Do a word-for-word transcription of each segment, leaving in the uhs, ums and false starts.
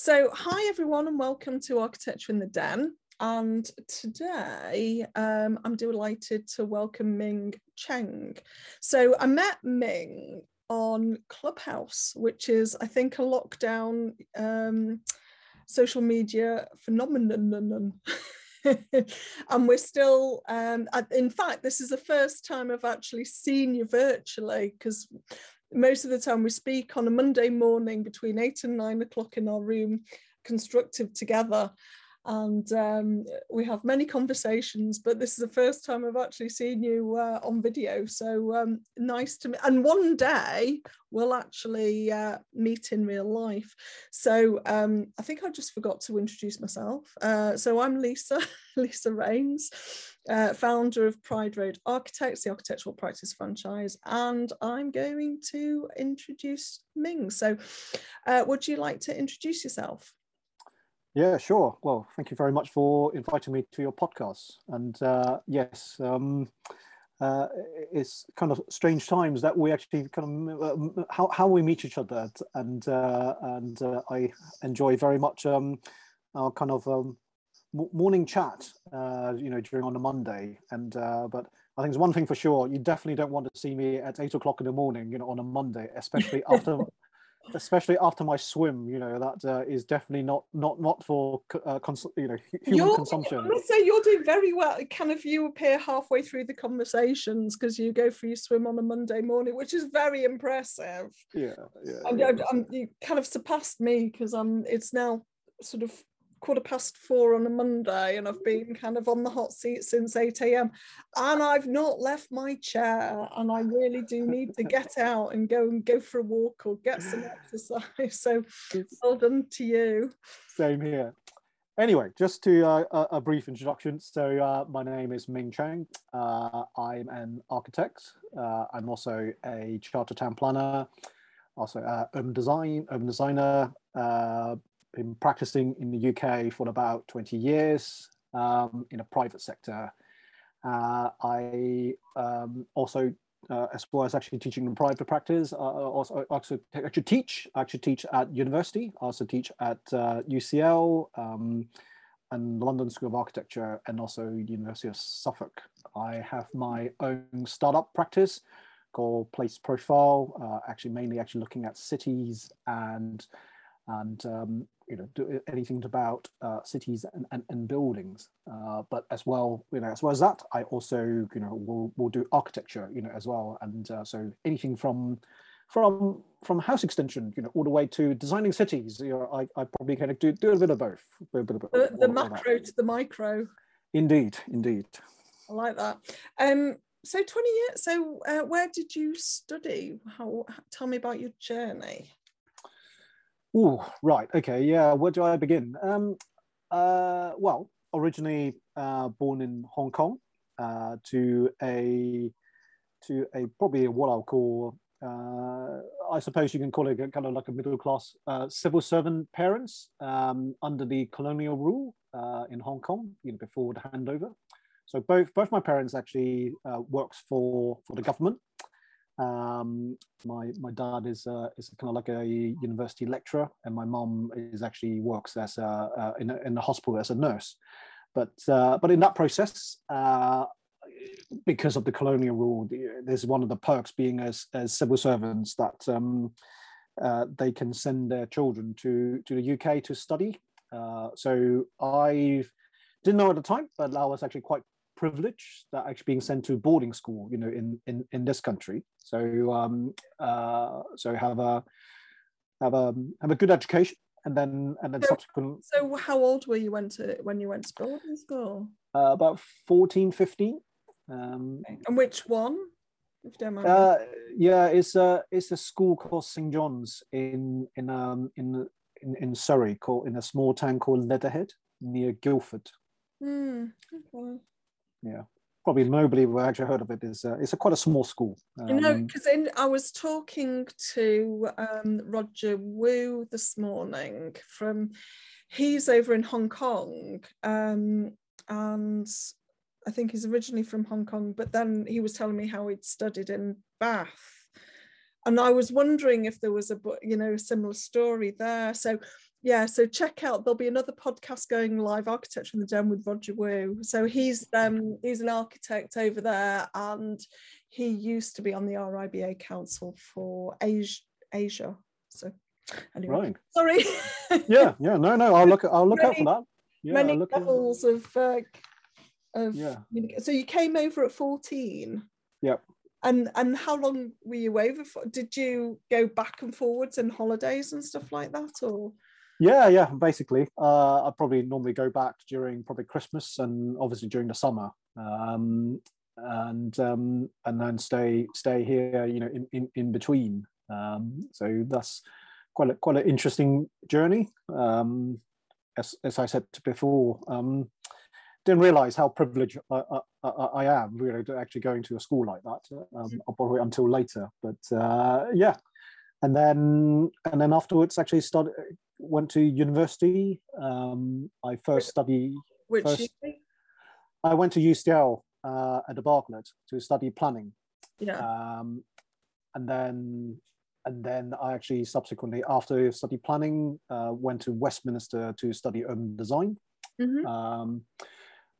So hi everyone and welcome to Architecture in the Den, and today um, I'm delighted to welcome Ming Cheng. So I met Ming on Clubhouse, which is I think a lockdown um, social media phenomenon. And we're still, um, in fact, this is the first time I've actually seen you virtually, because most of the time we speak on a Monday morning between eight and nine o'clock in our room, constructive together. And um, we have many conversations, but this is the first time I've actually seen you uh, on video. So um, nice to meet. And one day we'll actually uh, meet in real life. So um, I think I just forgot to introduce myself. Uh, so I'm Lisa, Lisa Raines, uh, founder of Pride Road Architects, the architectural practice franchise. And I'm going to introduce Ming. So uh, would you like to introduce yourself? Yeah, sure. Well, thank you very much for inviting me to your podcast. And uh, yes, um, uh, it's kind of strange times that we actually kind of um, how how we meet each other, and uh, and uh, I enjoy very much um, our kind of um, morning chat, uh, you know, during on a Monday. And uh, but I think there's one thing for sure: you definitely don't want to see me at eight o'clock in the morning, you know, on a Monday, especially after. Especially after my swim, you know, that uh, is definitely not not not for uh, you know human you're, consumption. I must say you're doing very well. Kind of you appear halfway through the conversations because you go for your swim on a Monday morning, which is very impressive. Yeah, yeah. I'm, yeah. I'm, I'm, you kind of surpassed me because I'm. It's now sort of quarter past four on a Monday, and I've been kind of on the hot seat since eight A M and I've not left my chair, and I really do need to get out and go and go for a walk or get some exercise. So well done to you. Same here. Anyway, just to uh, a, a brief introduction. So uh, my name is Ming Cheng. Uh, I'm an architect. Uh, I'm also a chartered town planner, also uh, urban design, urban designer, uh, been practicing in the U K for about twenty years um, in a private sector. Uh, I um, also, uh, as well as actually teaching in private practice, uh, also, also actually teach. I actually teach at university. I also teach at uh, U C L um, and London School of Architecture, and also University of Suffolk. I have my own startup practice called Place Profile. Uh, actually, mainly actually looking at cities and and um, you know, do anything about uh, cities and, and, and buildings. Uh, but as well, you know, as well as that, I also, you know, will will do architecture, you know, as well. And uh, so anything from, from, from house extension, you know, all the way to designing cities, you know, I, I probably kind of do, do a bit of both. A bit of both the the macro to the micro. Indeed, indeed. I like that. Um, so twenty years, so uh, where did you study? How, tell me about your journey. Oh, right. Okay. Yeah. Where do I begin? Um, uh, well, originally uh, born in Hong Kong uh, to a to a probably what I'll call, uh, I suppose you can call it kind of like a middle class uh, civil servant parents um, under the colonial rule uh, in Hong Kong, you know, before the handover. So both both my parents actually uh, works for for the government. Um, my my dad is uh, is kind of like a university lecturer, and my mom is actually works as a, uh, in a, in the hospital as a nurse. But uh, but in that process, uh, because of the colonial rule, there's one of the perks being as as civil servants that um, uh, they can send their children to to the U K to study. Uh, so I didn't know at the time, but I was actually quite privilege that actually being sent to boarding school, you know, in in, in this country. So um, uh, so have a have a have a good education, and then and then so, subsequent. So how old were you when to when you went to boarding school? Uh, about fourteen, fifteen. Um, and which one? If you don't mind. Uh, yeah, it's a it's a school called Saint John's in in um in in, in Surrey, called in a small town called Leatherhead near Guildford. Hmm. Okay. Yeah, probably nobody will actually heard of it. It's a, it's a quite a small school. Um, you know, because I was talking to um, Roger Wu this morning from, he's over in Hong Kong, um, and I think he's originally from Hong Kong, but then he was telling me how he'd studied in Bath. And I was wondering if there was a, you know, a similar story there. So yeah, so check out, there'll be another podcast going live, Architecture in the Den with Roger Wu. So he's um he's an architect over there, and he used to be on the R I B A Council for Asia. Asia. So anyway, right. Sorry. yeah, yeah, no, no, I'll look, I'll look many, out for that. Yeah, many look levels out. of uh, of. Yeah. So you came over at fourteen. Yep. And and how long were you over for? Did you go back and forwards in holidays and stuff like that, or? Yeah, yeah. Basically, uh, I probably normally go back during probably Christmas and obviously during the summer, um, and um, and then stay stay here, you know, in in, in between. Um, so that's quite a, quite an interesting journey. Um, as as I said before, um, didn't realise how privileged I, I, I am, really, actually going to a school like that. Um, I'll probably until later, but uh, yeah, and then and then afterwards, actually started went to university. Um, I first studied. Which first, I went to U C L uh, at the Bartlett to study planning. Yeah. Um, and then. And then I actually subsequently, after study planning, uh, went to Westminster to study urban design. Mm-hmm. um,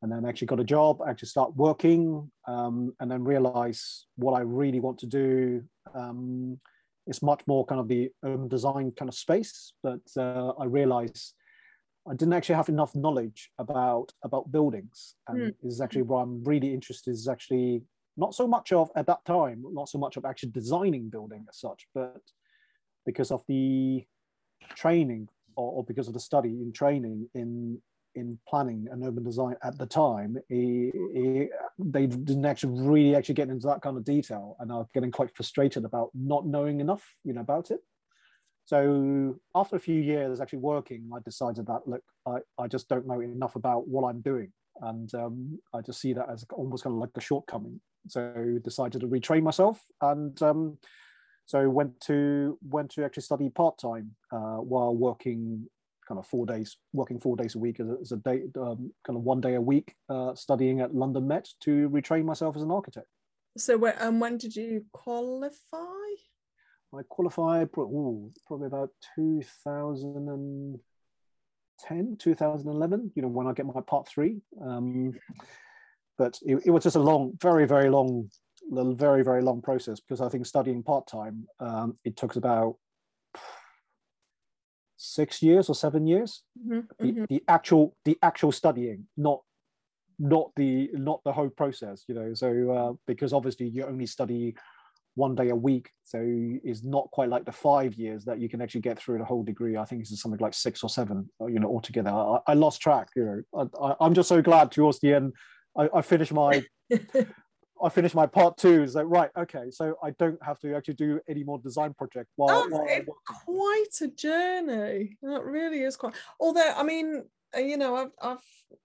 and then actually got a job, actually start working, um, and then realize what I really want to do um, is much more kind of the urban design kind of space. But uh, I realized I didn't actually have enough knowledge about, about buildings. And mm-hmm. this is actually what I'm really interested in, is actually not so much of, at that time, not so much of actually designing building as such, but because of the training or, or because of the study in training in in planning and urban design at the time, it, it, they didn't actually really actually get into that kind of detail. And I was getting quite frustrated about not knowing enough, you know, about it. So after a few years actually working, I decided that, look, I, I just don't know enough about what I'm doing. And um, I just see that as almost kind of like a shortcoming. So decided to retrain myself, and um, so went to went to actually study part time uh, while working kind of four days, working four days a week as a, as a day, um, kind of one day a week, uh, studying at London Met to retrain myself as an architect. So, and um, when did you qualify? I qualified ooh, probably about two thousand ten, two thousand eleven. You know, when I get my part three. Um, But it, it was just a long, very, very long, very, very long process, because I think studying part-time, um, it took about six years or seven years. Mm-hmm. the, the actual, the actual studying, not, not the, not the whole process, you know. So uh, because obviously you only study one day a week, so it's not quite like the five years that you can actually get through the whole degree. I think it's something like six or seven, you know, altogether. I, I lost track, you know. I, I, I'm just so glad towards the end. I, I finished my, I finished my part two. It's like, right, okay, so I don't have to actually do any more design project. While, That's while quite a journey. That really is quite. Although, I mean, you know, I've, I've,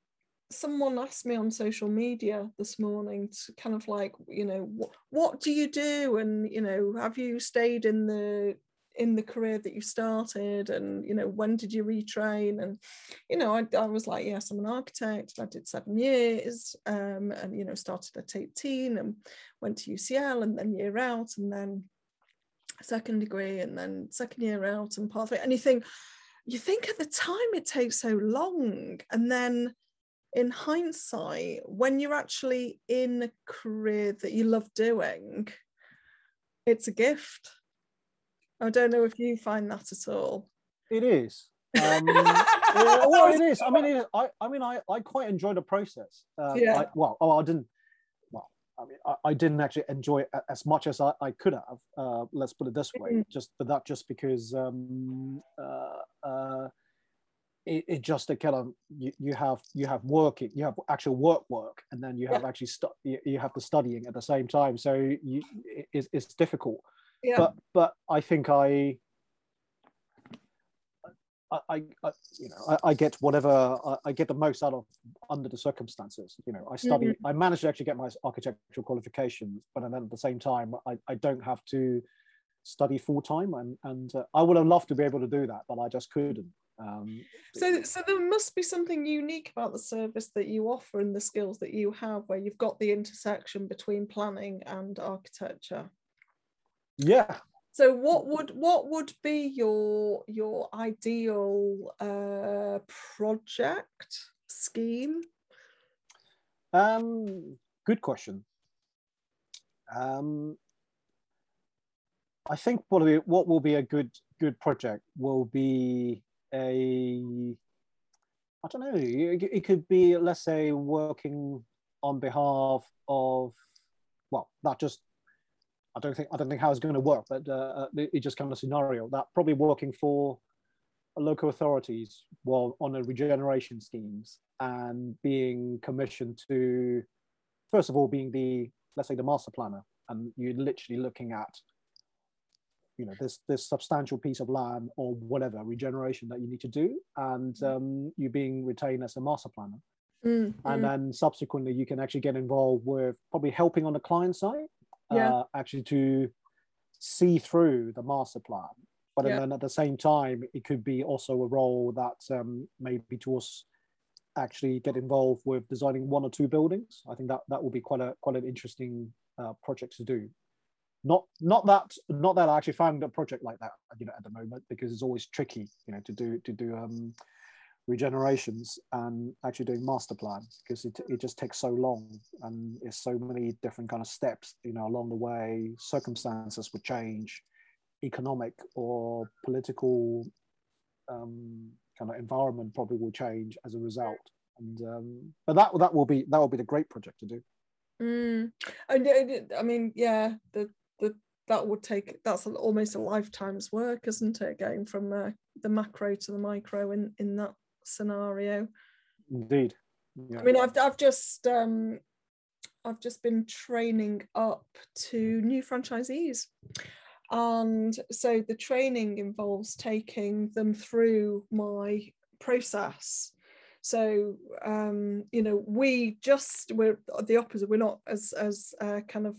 someone asked me on social media this morning to kind of like, you know, what, what do you do? And, you know, have you stayed in the, in the career that you started, and, you know, when did you retrain? And, you know, I, I was like, yes, I'm an architect. I did seven years um, and, you know, started at eighteen and went to U C L, and then year out, and then second degree, and then second year out and pathway. And you think, you think at the time it takes so long. And then in hindsight, when you're actually in a career that you love doing, it's a gift. I don't know if you find that at all. It is. Um, yeah, well, it is. I mean, it is, I, I mean, I, I quite enjoy the process. Um, yeah. I, well, oh, I didn't. Well, I mean, I, I didn't actually enjoy it as much as I, I could have. Uh, let's put it this way. Mm-hmm. Just, but that just because um, uh, uh, it, it just a kind of you, you have you have working, you have actual work work, and then you have yeah. actually stu- you, you have the studying at the same time. So you, it, it's, it's difficult. Yeah. But but I think I I, I, I you know I, I get whatever I, I get the most out of under the circumstances. You know, I study mm-hmm. I managed to actually get my architectural qualifications, but then at the same time I, I don't have to study full time, and and uh, I would have loved to be able to do that, but I just couldn't. Um, so so there must be something unique about the service that you offer and the skills that you have, where you've got the intersection between planning and architecture. Yeah, So what would what would be your your ideal uh, project scheme? Um, good question. Um, I think probably what will be a good good project will be a I don't know. It, it could be, let's say, working on behalf of, well, not just. I don't think I don't think how it's going to work, but uh, it's just kind of a scenario that probably working for local authorities while on a regeneration schemes and being commissioned to, first of all, being the let's say the master planner, and you're literally looking at, you know, this this substantial piece of land or whatever regeneration that you need to do, and um, you being retained as a master planner. Mm-hmm. And then subsequently you can actually get involved with probably helping on the client side. Yeah. Uh, actually to see through the master plan, but yeah. then at the same time it could be also a role that um, maybe to us actually get involved with designing one or two buildings. I think that that will be quite a quite an interesting uh, project to do. Not not that not that I actually found a project like that, you know, at the moment, because it's always tricky, you know, to do to do um, regenerations and actually doing master plan, because it, it just takes so long and there's so many different kind of steps, you know, along the way. Circumstances would change, economic or political um, kind of environment probably will change as a result. And um, but that that will be that will be the great project to do. Mm. I, I mean, yeah, the the that would take that's almost a lifetime's work, isn't it? Going from uh, the macro to the micro in in that scenario. Indeed. Yeah. I mean, I've I've just um, I've just been training up to new franchisees, and so the training involves taking them through my process. So um, you know, we just we're the opposite. We're not as as uh, kind of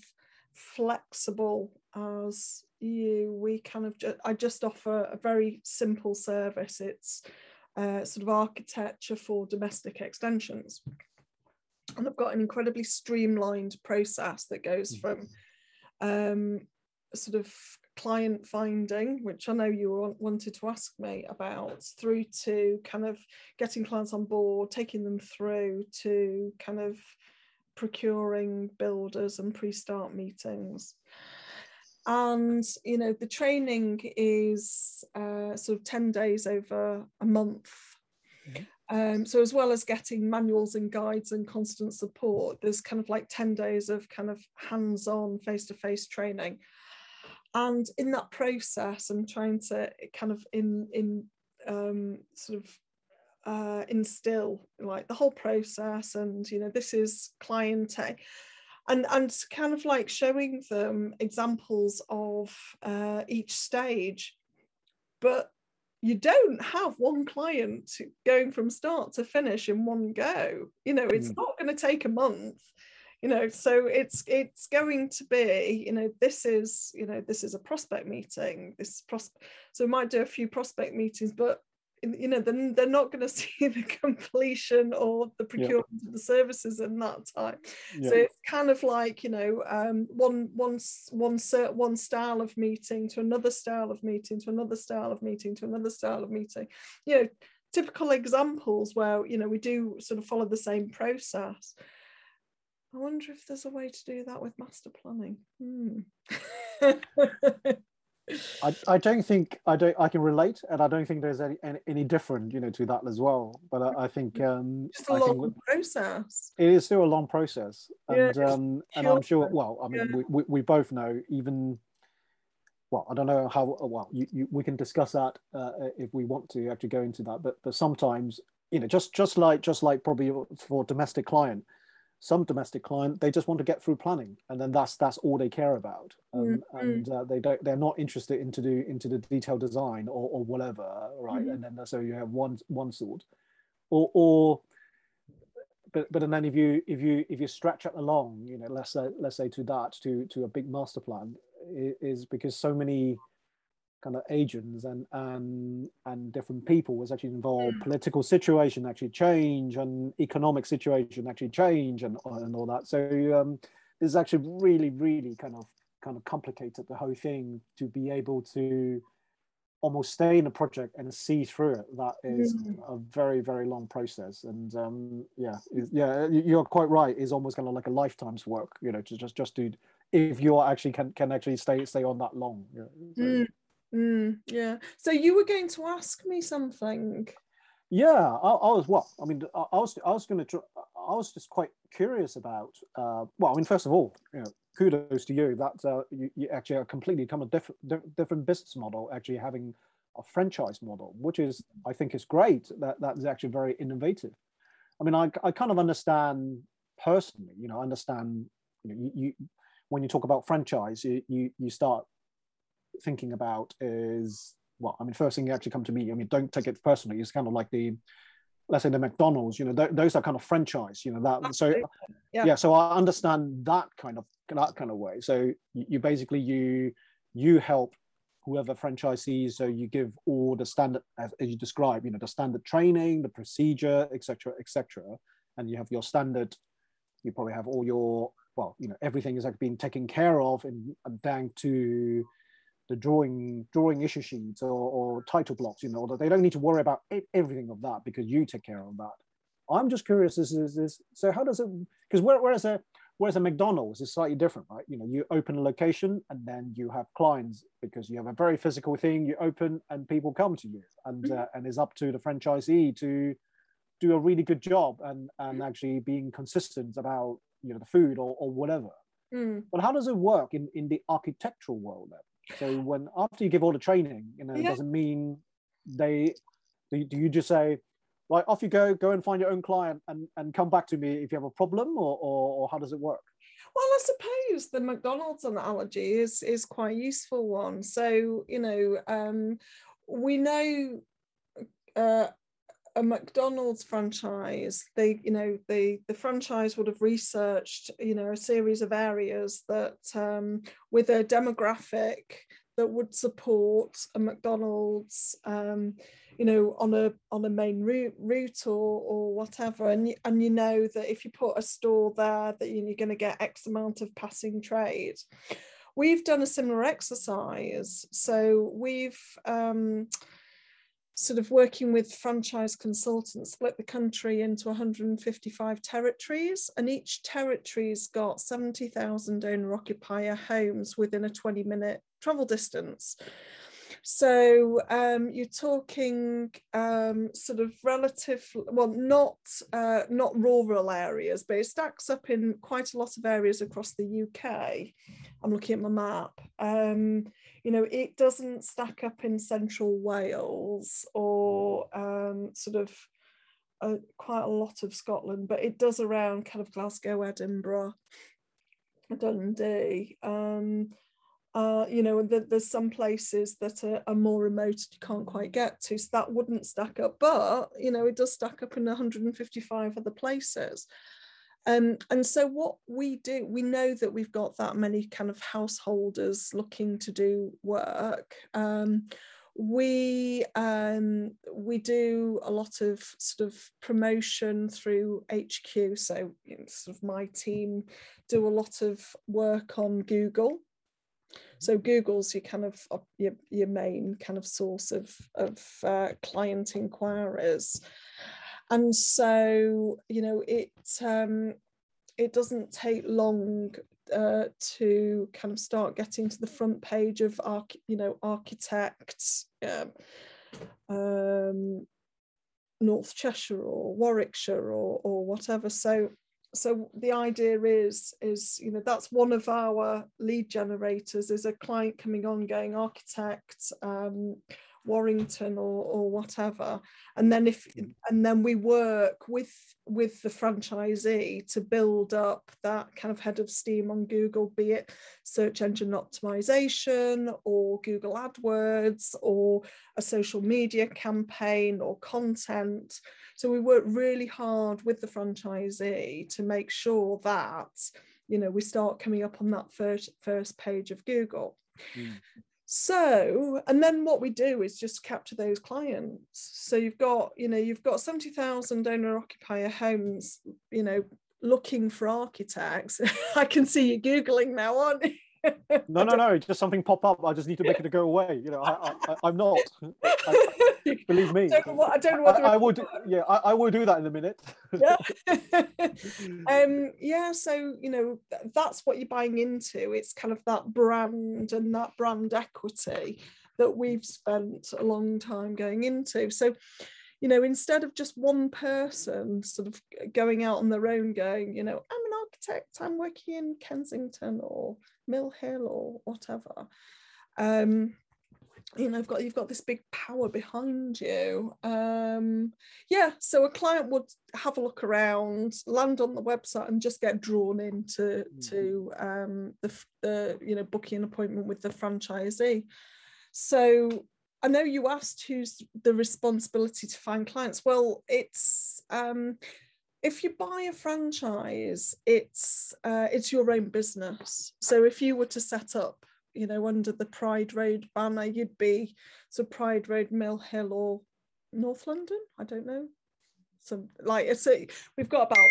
flexible as you. We kind of just, I just offer a very simple service. It's Uh, sort of architecture for domestic extensions, and I've got an incredibly streamlined process that goes from um, sort of client finding, which I know you wanted to ask me about, through to kind of getting clients on board, taking them through to kind of procuring builders and pre-start meetings. And, you know, the training is uh, sort of ten days over a month. Mm-hmm. Um, so as well as getting manuals and guides and constant support, there's kind of like ten days of kind of hands-on face-to-face training. And in that process, I'm trying to kind of in, in um, sort of uh, instill like the whole process and, you know, this is clientele. And, and kind of like showing them examples of uh, each stage, but you don't have one client going from start to finish in one go. You know, it's mm. not going to take a month, you know, so it's it's going to be, you know, this is, you know, this is a prospect meeting, this pros- so we might do a few prospect meetings, but you know, then they're not going to see the completion or the procurement yeah. of the services in that time. Yeah. So it's kind of like, you know, um, one, one, one, one style of meeting to another style of meeting to another style of meeting to another style of meeting. You know, typical examples where, you know, we do sort of follow the same process. I wonder if there's a way to do that with master planning. Hmm. I, I don't think I don't I can relate, and I don't think there's any any, any different, you know, to that as well. But I, I think um, it's a I long think process. It is still a long process, and yeah, um, and sure. I'm sure. Well, I mean, yeah. we, we we both know. Even well, I don't know how. Well, you, you, we can discuss that uh, if we want to actually go into that. But but sometimes, you know, just just like just like probably for domestic client. Some domestic client, they just want to get through planning, and then that's that's all they care about, um, mm-hmm. and uh, they don't they're not interested into do into the detailed design or, or whatever, right? Mm-hmm. And then so you have one one sort, or or, but but and then if you if you if you stretch it along, you know, let's say let's say to that to to a big master plan, is because so many kind of agents and and and different people was actually involved. Political situation actually change, and economic situation actually change, and, and all that. So um, this is actually really, really kind of kind of complicated the whole thing to be able to almost stay in a project and see through it. That is a very, very long process. And um, yeah, yeah, you're quite right. It's almost kind of like a lifetime's work, you know, to just, just do, if you are actually can, can actually stay, stay on that long. Yeah. So, mm, mm, yeah. So you were going to ask me something. Yeah, I, I was, well, I mean, I, I was, I was going to, I was just quite curious about, uh, well, I mean, first of all, you know, kudos to you that uh, you, you actually are completely kind of diff di different business model, actually having a franchise model, which is, I think is great. That that is actually very innovative. I mean, I, I kind of understand personally, you know, I understand, you know, you, you, when you talk about franchise, you, you, you start thinking about is, well, I mean, first thing you actually come to me, I mean, don't take it personally. It's kind of like the, let's say the McDonald's, you know, th those are kind of franchise, you know, that, so yeah. yeah, so I understand that kind of, that kind of way. So you, you basically, you, you help whoever franchisees, so you give all the standard, as, as you describe, you know, the standard training, the procedure, et cetera, et cetera. And you have your standard, you probably have all your, well, you know, everything is like being taken care of and, and down to the drawing drawing issue sheets or, or title blocks, you know, that they don't need to worry about it, everything of that because you take care of that. I'm just curious, is this, this, so how does it, because whereas a, whereas a McDonald's is slightly different, right? You know, you open a location and then you have clients because you have a very physical thing, you open and people come to you and, uh, and it's up to the franchisee to do a really good job and, and actually being consistent about, you know, the food or, or whatever. Mm. But how does it work in, in the architectural world then? So when, after you give all the training, you know, yeah. It doesn't mean they, do you just say, right, off you go, go and find your own client and, and come back to me if you have a problem, or, or, or how does it work? Well, I suppose the McDonald's analogy is, is quite a useful one. So, you know, um, we know uh, a McDonald's franchise, they, you know, they, the franchise would have researched, you know, a series of areas that um, with a demographic that would support a McDonald's, um, you know, on a on a main route, route or or whatever, and and you know that if you put a store there, that you're going to get X amount of passing trade. We've done a similar exercise, so we've. Um, sort of working with franchise consultants, split the country into one hundred fifty-five territories, and each territory's got seventy thousand owner-occupier homes within a twenty minute travel distance. So um, you're talking um, sort of relative, well, not, uh, not rural areas, but it stacks up in quite a lot of areas across the U K. I'm looking at my map. Um, you know, it doesn't stack up in central Wales or um, sort of uh, quite a lot of Scotland, but it does around kind of Glasgow, Edinburgh, Dundee. Um, Uh, you know, the, there's some places that are, are more remote you can't quite get to, so that wouldn't stack up, but, you know, it does stack up in one hundred fifty-five other places. Um, and so what we do, we know that we've got that many kind of householders looking to do work. Um, we, um, we do a lot of sort of promotion through H Q, so you know, sort of my team do a lot of work on Google. So Google's your kind of your, your main kind of source of, of uh, client inquiries. And so, you know, it, um, it doesn't take long uh, to kind of start getting to the front page of, arch you know, architects, um, um, North Cheshire or Warwickshire or, or whatever. So So the idea is, is, you know, that's one of our lead generators is a client coming on going architect, um, Warrington or, or whatever. And then if, and then we work with, with the franchisee to build up that kind of head of steam on Google, be it search engine optimization or Google AdWords or a social media campaign or content. So we work really hard with the franchisee to make sure that, you know, we start coming up on that first, first page of Google. Mm. So, and then what we do is just capture those clients. So you've got, you know, you've got seventy thousand owner-occupier homes, you know, looking for architects. I can see you Googling now, aren't you? No, no, no. It's just something pop up. I just need to make it go away. You know, I, I, I'm not. I, I, believe me. I don't know. I, don't know what I, I would. Yeah, I, I will do that in a minute. Yeah. um. Yeah. So you know, that's what you're buying into. It's kind of that brand and that brand equity that we've spent a long time going into. So, you know, instead of just one person sort of going out on their own going, you know, I'm an architect, I'm working in Kensington or Mill Hill or whatever, um, you know, I've got, you've got this big power behind you. Um, yeah, so a client would have a look around, land on the website and just get drawn into mm. to um, the, the, you know, booking an appointment with the franchisee. So I know you asked who's the responsibility to find clients. Well, it's um, if you buy a franchise, it's uh, it's your own business. So if you were to set up, you know, under the Pride Road banner, you'd be so Pride Road, Mill Hill, or North London. I don't know. So like, it's a, we've got about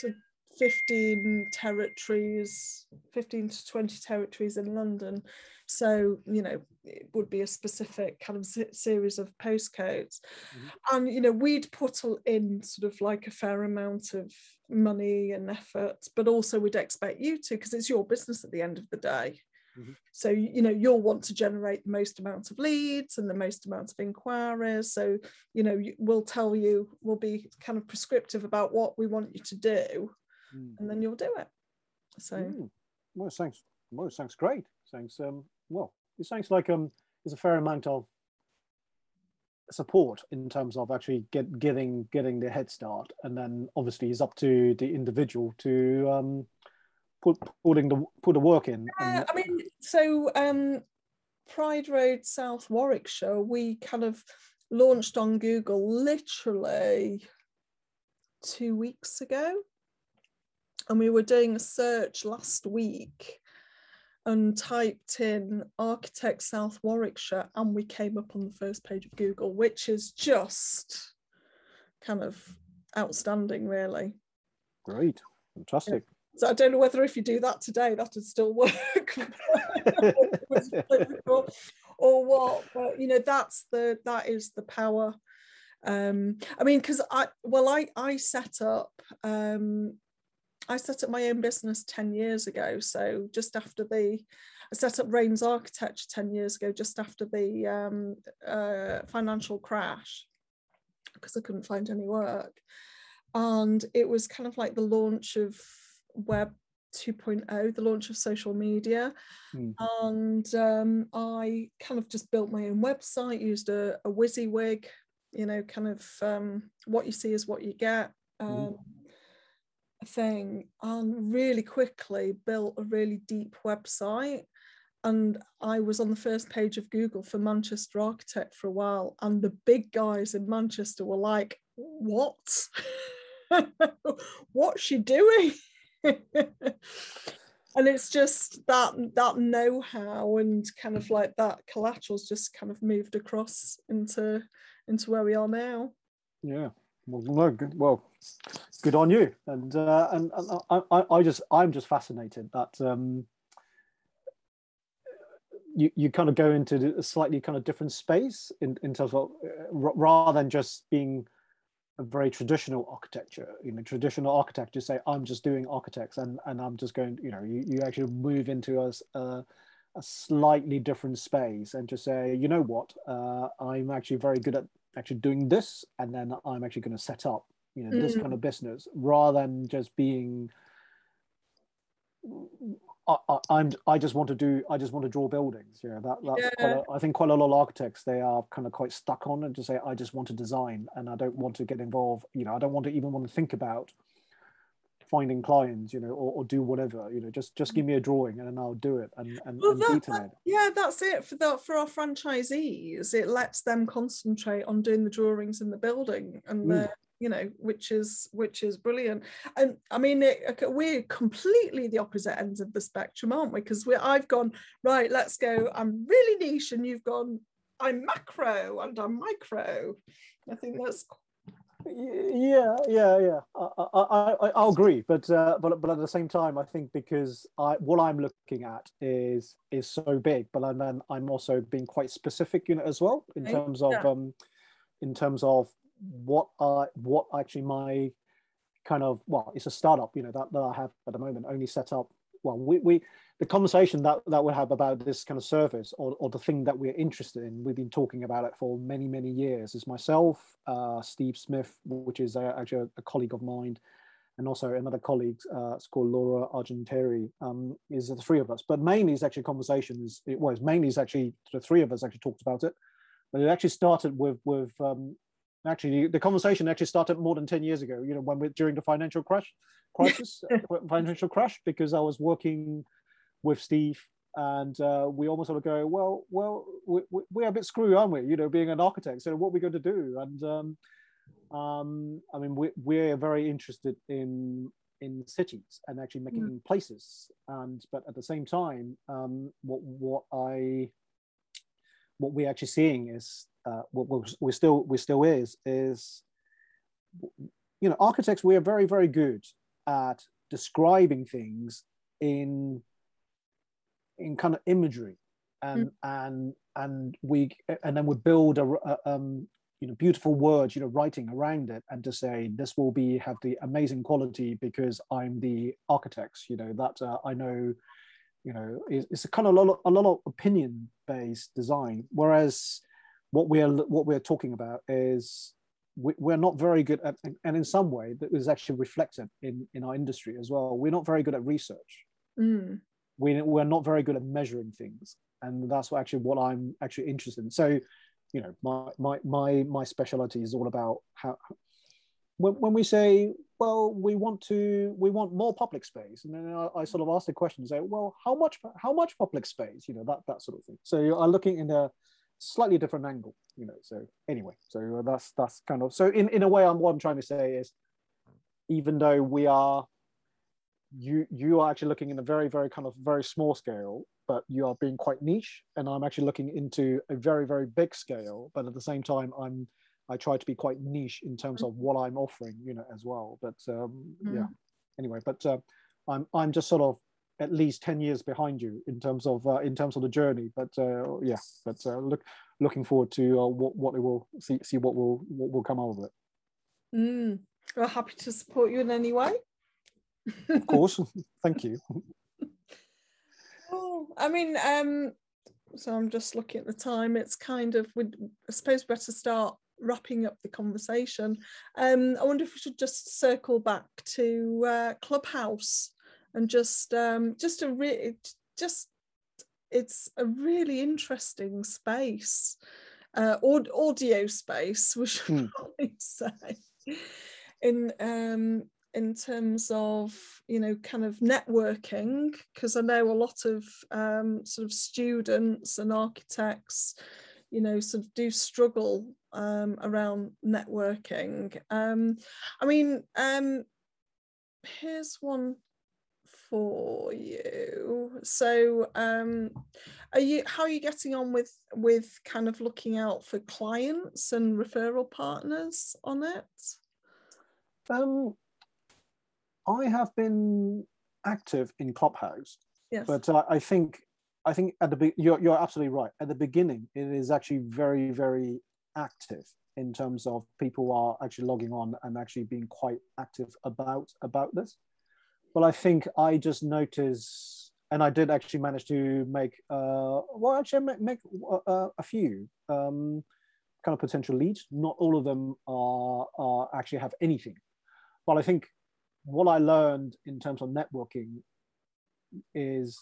so fifteen territories, fifteen to twenty territories in London. So, you know, it would be a specific kind of series of postcodes. Mm-hmm. And, you know, we'd put in sort of like a fair amount of money and effort, but also we'd expect you to, because it's your business at the end of the day. Mm-hmm. So, you know, you'll want to generate the most amount of leads and the most amount of inquiries. So, you know, we'll tell you, we'll be kind of prescriptive about what we want you to do, mm. and then you'll do it. So. Mm. Well, thanks. Well, thanks. Great. Thanks. Um, well, it sounds like um, there's a fair amount of support in terms of actually get, getting getting the head start, and then obviously it's up to the individual to um, put putting the put the work in. Yeah, I mean, so um, Pride Road South Warwickshire, we kind of launched on Google literally two weeks ago, and we were doing a search last week and typed in architect South Warwickshire, and we came up on the first page of Google, which is just kind of outstanding, really. Great, fantastic. Yeah. So I don't know whether if you do that today, that would still work, or, or what. But you know, that's the that is the power. Um, I mean, because I well, I I set up. Um, I set up my own business ten years ago. So just after the, I set up Raines Architecture ten years ago, just after the um, uh, financial crash, because I couldn't find any work. And it was kind of like the launch of web two point oh, the launch of social media. Mm. And um, I kind of just built my own website, used a, a WYSIWYG, you know, kind of um, what you see is what you get. Um, mm. thing, and really quickly built a really deep website, and I was on the first page of Google for Manchester Architect for a while, and the big guys in Manchester were like, what what's she doing? And it's just that that know-how and kind of like that collateral's just kind of moved across into into where we are now. Yeah. Well, no, good, well, good on you, and uh, and, and I, I, I just I'm just fascinated that um, you you kind of go into a slightly kind of different space in, in terms of uh, rather than just being a very traditional architecture. You know, traditional architecture say I'm just doing architects, and and I'm just going. You know, you, you actually move into a, a a slightly different space and just say, you know what, uh, I'm actually very good at actually doing this, and then I'm actually going to set up, you know, mm. this kind of business, rather than just being I, I, I'm I just want to do I just want to draw buildings. Yeah, that that's yeah. Quite a, I think quite a lot of architects, they are kind of quite stuck on and just say I just want to design and I don't want to get involved, you know, I don't want to even want to think about finding clients, you know, or, or do whatever, you know, just just give me a drawing and then I'll do it, and, and, well, and that, detail that, yeah, that's it for the, for our franchisees. It lets them concentrate on doing the drawings in the building, and mm. the, you know, which is which is brilliant. And I mean, it, we're completely the opposite ends of the spectrum, aren't we? Because we're I've gone right, let's go, I'm really niche, and you've gone I'm macro and I'm micro. I think that's Yeah, yeah, yeah. I, I, I, I'll agree, but uh, but but at the same time, I think because I what I'm looking at is is so big, but I'm then I'm also being quite specific, you know, as well in terms of um, in terms of what I what actually my kind of well, it's a startup, you know, that that I have at the moment only set up. Well, we we the conversation that that we have about this kind of service or or the thing that we're interested in, we've been talking about it for many many years. It's myself, uh, Steve Smith, which is a, actually a, a colleague of mine, and also another colleague. Uh, it's called Laura Argentieri. Um, is the three of us, but mainly it's actually conversations. It was mainly it's actually the three of us actually talked about it, but it actually started with with um, actually the conversation actually started more than ten years ago. You know, when we during the financial crash. Crisis, financial crash, because I was working with Steve, and uh, we almost sort of go, well, well, we, we, we're a bit screwed, aren't we? You know, being an architect, so what are we going to do? And um, um, I mean, we, we're very interested in in cities and actually making mm. places, and but at the same time, um, what what I what we're actually seeing is uh, what we're still we still is is you know, architects, we are very very good at describing things in in kind of imagery, and mm. and and we and then we build a, a um, you know, beautiful words, you know, writing around it, and to say this will be have the amazing quality because I'm the architect, you know, that uh, I know, you know, it's, it's a kind of a lot of, a lot of opinion based design. Whereas what we're what we're talking about is, we're not very good at, and in some way that was actually reflected in, in our industry as well, we're not very good at research. Mm. We, we're not very good at measuring things. And that's what actually what I'm actually interested in. So, you know, my my my, my speciality is all about how, when, when we say, well, we want to, we want more public space. And then I, I sort of ask the question, say, well, how much, how much public space, you know, that, that sort of thing. So you are looking in a slightly different angle, you know, so anyway, so that's that's kind of, so in, in a way, I'm, what I'm trying to say is, even though we are, you you are actually looking in a very, very kind of very small scale, but you are being quite niche, and I'm actually looking into a very, very big scale, but at the same time, I'm, I try to be quite niche in terms of what I'm offering, you know, as well, but um, mm. yeah, anyway, but uh, I'm, I'm just sort of, at least ten years behind you in terms of uh, in terms of the journey, but uh, yeah, but uh, look, looking forward to uh, what what we will see see what will what will come out of it. Mm. We're happy to support you in any way. Of course, thank you. Oh, I mean, um, so I'm just looking at the time. It's kind of, we'd, I suppose, we better start wrapping up the conversation. Um, I wonder if we should just circle back to uh, Clubhouse. And just, um, just a re just, it's a really interesting space, uh, aud audio space, we should mm. probably say, in um, in terms of, you know, kind of networking, because I know a lot of um, sort of students and architects, you know, sort of do struggle um, around networking. Um, I mean, um, here's one for you. So um are you how are you getting on with with kind of looking out for clients and referral partners on it? um I have been active in Clubhouse, yes, but uh, I think I think at the you're, you're absolutely right. At the beginning it is actually very very active in terms of people are actually logging on and actually being quite active about about this. Well, I think I just noticed, and I did actually manage to make, uh, well, actually make, make uh, a few um, kind of potential leads. Not all of them are, are actually have anything. But I think what I learned in terms of networking is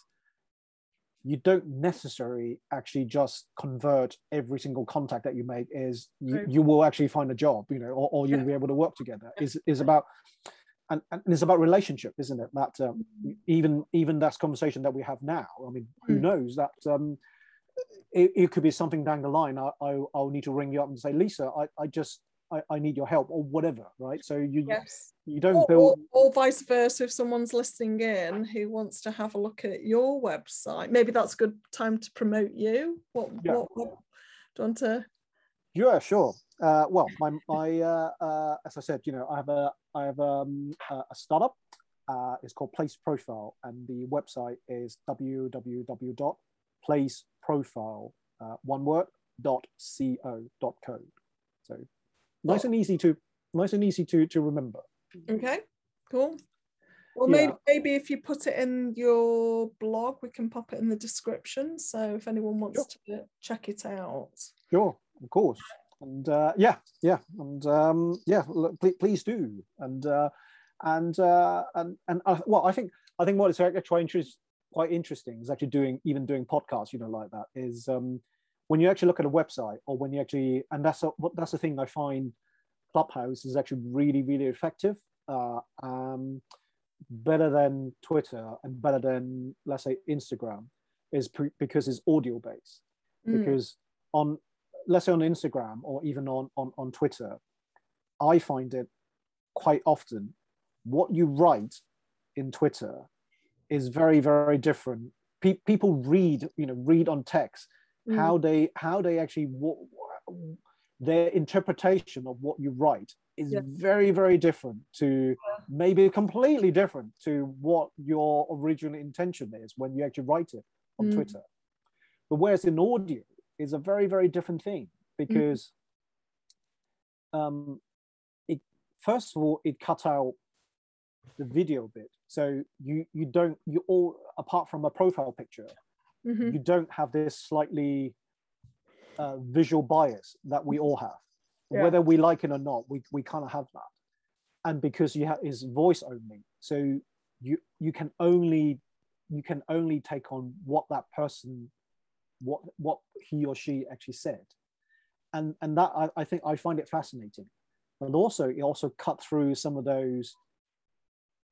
you don't necessarily actually just convert every single contact that you make is you, you will actually find a job, you know, or, or you'll be able to work together. It's, it's about... And, and it's about relationship, isn't it? That um, even even that conversation that we have now, I mean, who knows that um, it, it could be something down the line. I, I, I'll need to ring you up and say, Lisa, I, I just, I, I need your help or whatever, right? So you yes. you don't or, build... Or, or vice versa, if someone's listening in who wants to have a look at your website, maybe that's a good time to promote you. What, yeah. what, what do you want to... Yeah, sure. Uh, well, my, my uh, uh, as I said, you know, I have a, I have um, a startup. Uh, it's called Place Profile, and the website is w w w dot place profile uh, one word dot co dot co. So nice and easy to nice and easy to to remember. Okay, cool. Well, yeah. maybe, maybe if you put it in your blog, we can pop it in the description. So if anyone wants sure. to check it out. Sure, of course. And uh, yeah, yeah, and um, yeah, look, please, please do. And uh, and uh, and and uh, well, I think I think what is actually quite interesting is actually doing even doing podcasts, you know, like that is um, when you actually look at a website or when you actually, and that's a, that's the thing I find Clubhouse is actually really really effective, uh, um, better than Twitter and better than let's say Instagram, is because it's audio based, mm. because on let's say on Instagram or even on, on, on Twitter, I find it quite often what you write in Twitter is very, very different. Pe- people read, you know, read on text, mm. how they how they actually, their interpretation of what you write is yeah. very, very different to, yeah. maybe completely different to what your original intention is when you actually write it on mm. Twitter. But whereas in audio, is a very, very different thing because mm-hmm. um, it first of all, it cut out the video bit. So you you don't, you all, apart from a profile picture, mm-hmm. you don't have this slightly uh, visual bias that we all have. Yeah. Whether we like it or not, we, we kind of have that. And because you have is voice only. So you you can only, you can only take on what that person what what he or she actually said, and and that I, I think I find it fascinating. And also it also cut through some of those,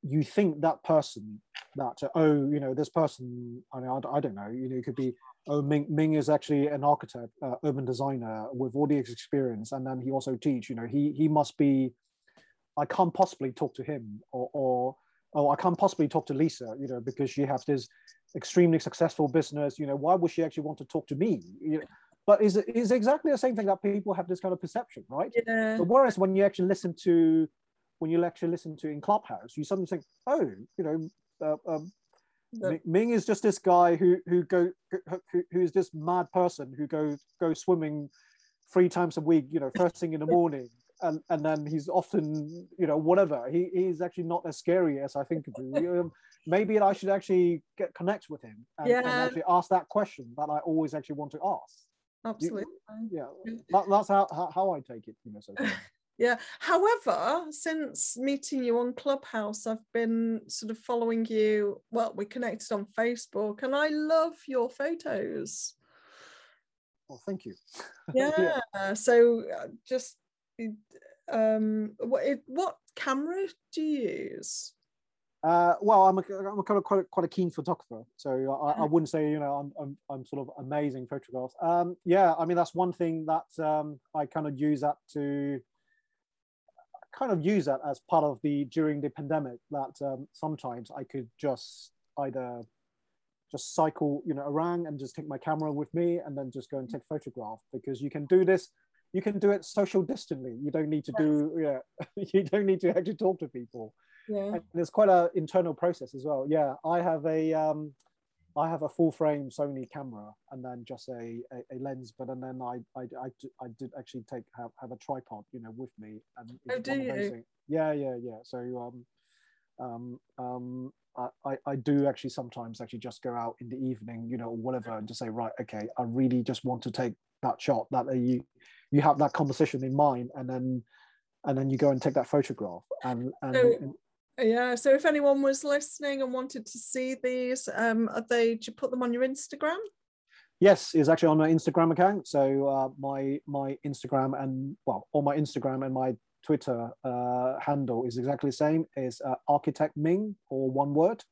you think that person that uh, oh you know this person I, mean, I, I don't know you know it could be oh Ming, Ming is actually an architect, uh, urban designer with all the experience, and then he also teach, you know he he must be, I can't possibly talk to him, or or oh I can't possibly talk to Lisa, you know because she has this extremely successful business, you know, why would she actually want to talk to me? You know, but is is exactly the same thing that people have this kind of perception, right? Yeah. But whereas when you actually listen to, when you actually listen to in Clubhouse, you suddenly think, oh, you know, uh, um, yeah. Ming is just this guy who who go who, who is this mad person who goes go swimming three times a week, you know, first thing in the morning, and and then he's often, you know, whatever. He he's actually not as scary as I think of him. Maybe I should actually get connect with him and, yeah. and actually ask that question that I always actually want to ask. Absolutely. You, yeah, that, that's how, how, how I take it. You know, so yeah. However, since meeting you on Clubhouse, I've been sort of following you. Well, we connected on Facebook, and I love your photos. Well, thank you. Yeah. yeah. So just, um, what, what camera do you use? Uh, well, I'm a, I'm a kind of quite a, quite a keen photographer, so I, I wouldn't say you know I'm, I'm I'm sort of amazing photographs. Um, yeah, I mean that's one thing that um, I kind of use that to kind of use that as part of the during the pandemic that um, sometimes I could just either just cycle you know around and just take my camera with me and then just go and take photographs, because you can do this. You can do it social distantly. You don't need to do, yeah. You don't need to actually talk to people. Yeah. And there's quite an internal process as well. Yeah, I have a, um, I have a full frame Sony camera and then just a a, a lens. But and then I I, I, I did actually take have, have a tripod, you know, with me. And oh, do you? Yeah, yeah, yeah. So um, um, um, I I do actually sometimes actually just go out in the evening, you know, or whatever, and just say, right, okay, I really just want to take that shot, that you you have that composition in mind, and then and then you go and take that photograph. And, and, so, and yeah, so if anyone was listening and wanted to see these, um, are they? Do you put them on your Instagram? Yes, it's actually on my Instagram account. So uh, my my Instagram and well, on my Instagram and my Twitter uh, handle is exactly the same. Is uh, architectming or one word.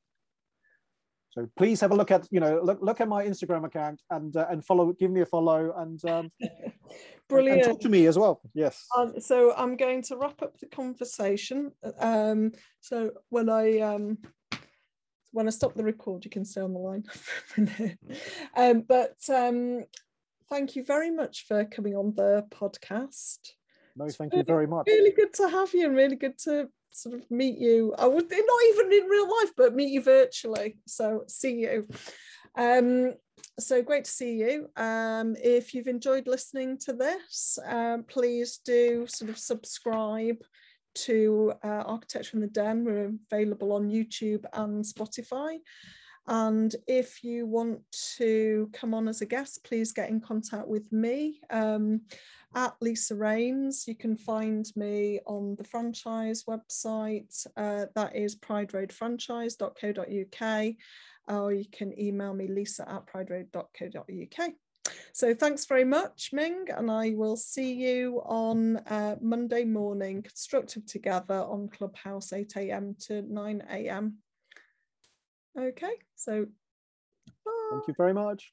So please have a look at, you know, look look at my Instagram account and uh, and follow, give me a follow and um, brilliant. And, and talk to me as well. Yes. Um, so I'm going to wrap up the conversation. Um, so when I um, when I stop the record, you can stay on the line for a minute. Um, but um, thank you very much for coming on the podcast. No, thank you very much. Really good to have you and really good to sort of meet you. I would not even in real life, but meet you virtually. So see you. Um, so great to see you. Um, if you've enjoyed listening to this, um, please do sort of subscribe to uh, Architecture in the Den. We're available on YouTube and Spotify. And if you want to come on as a guest, please get in contact with me um, at Lisa Raines. You can find me on the franchise website, uh, that is pride road franchise dot co dot U K, or you can email me lisa at pride road dot co dot U K. So thanks very much, Ming, and I will see you on uh, Monday morning, Constructive Together on Clubhouse, eight A M to nine A M. Okay, so bye. Thank you very much.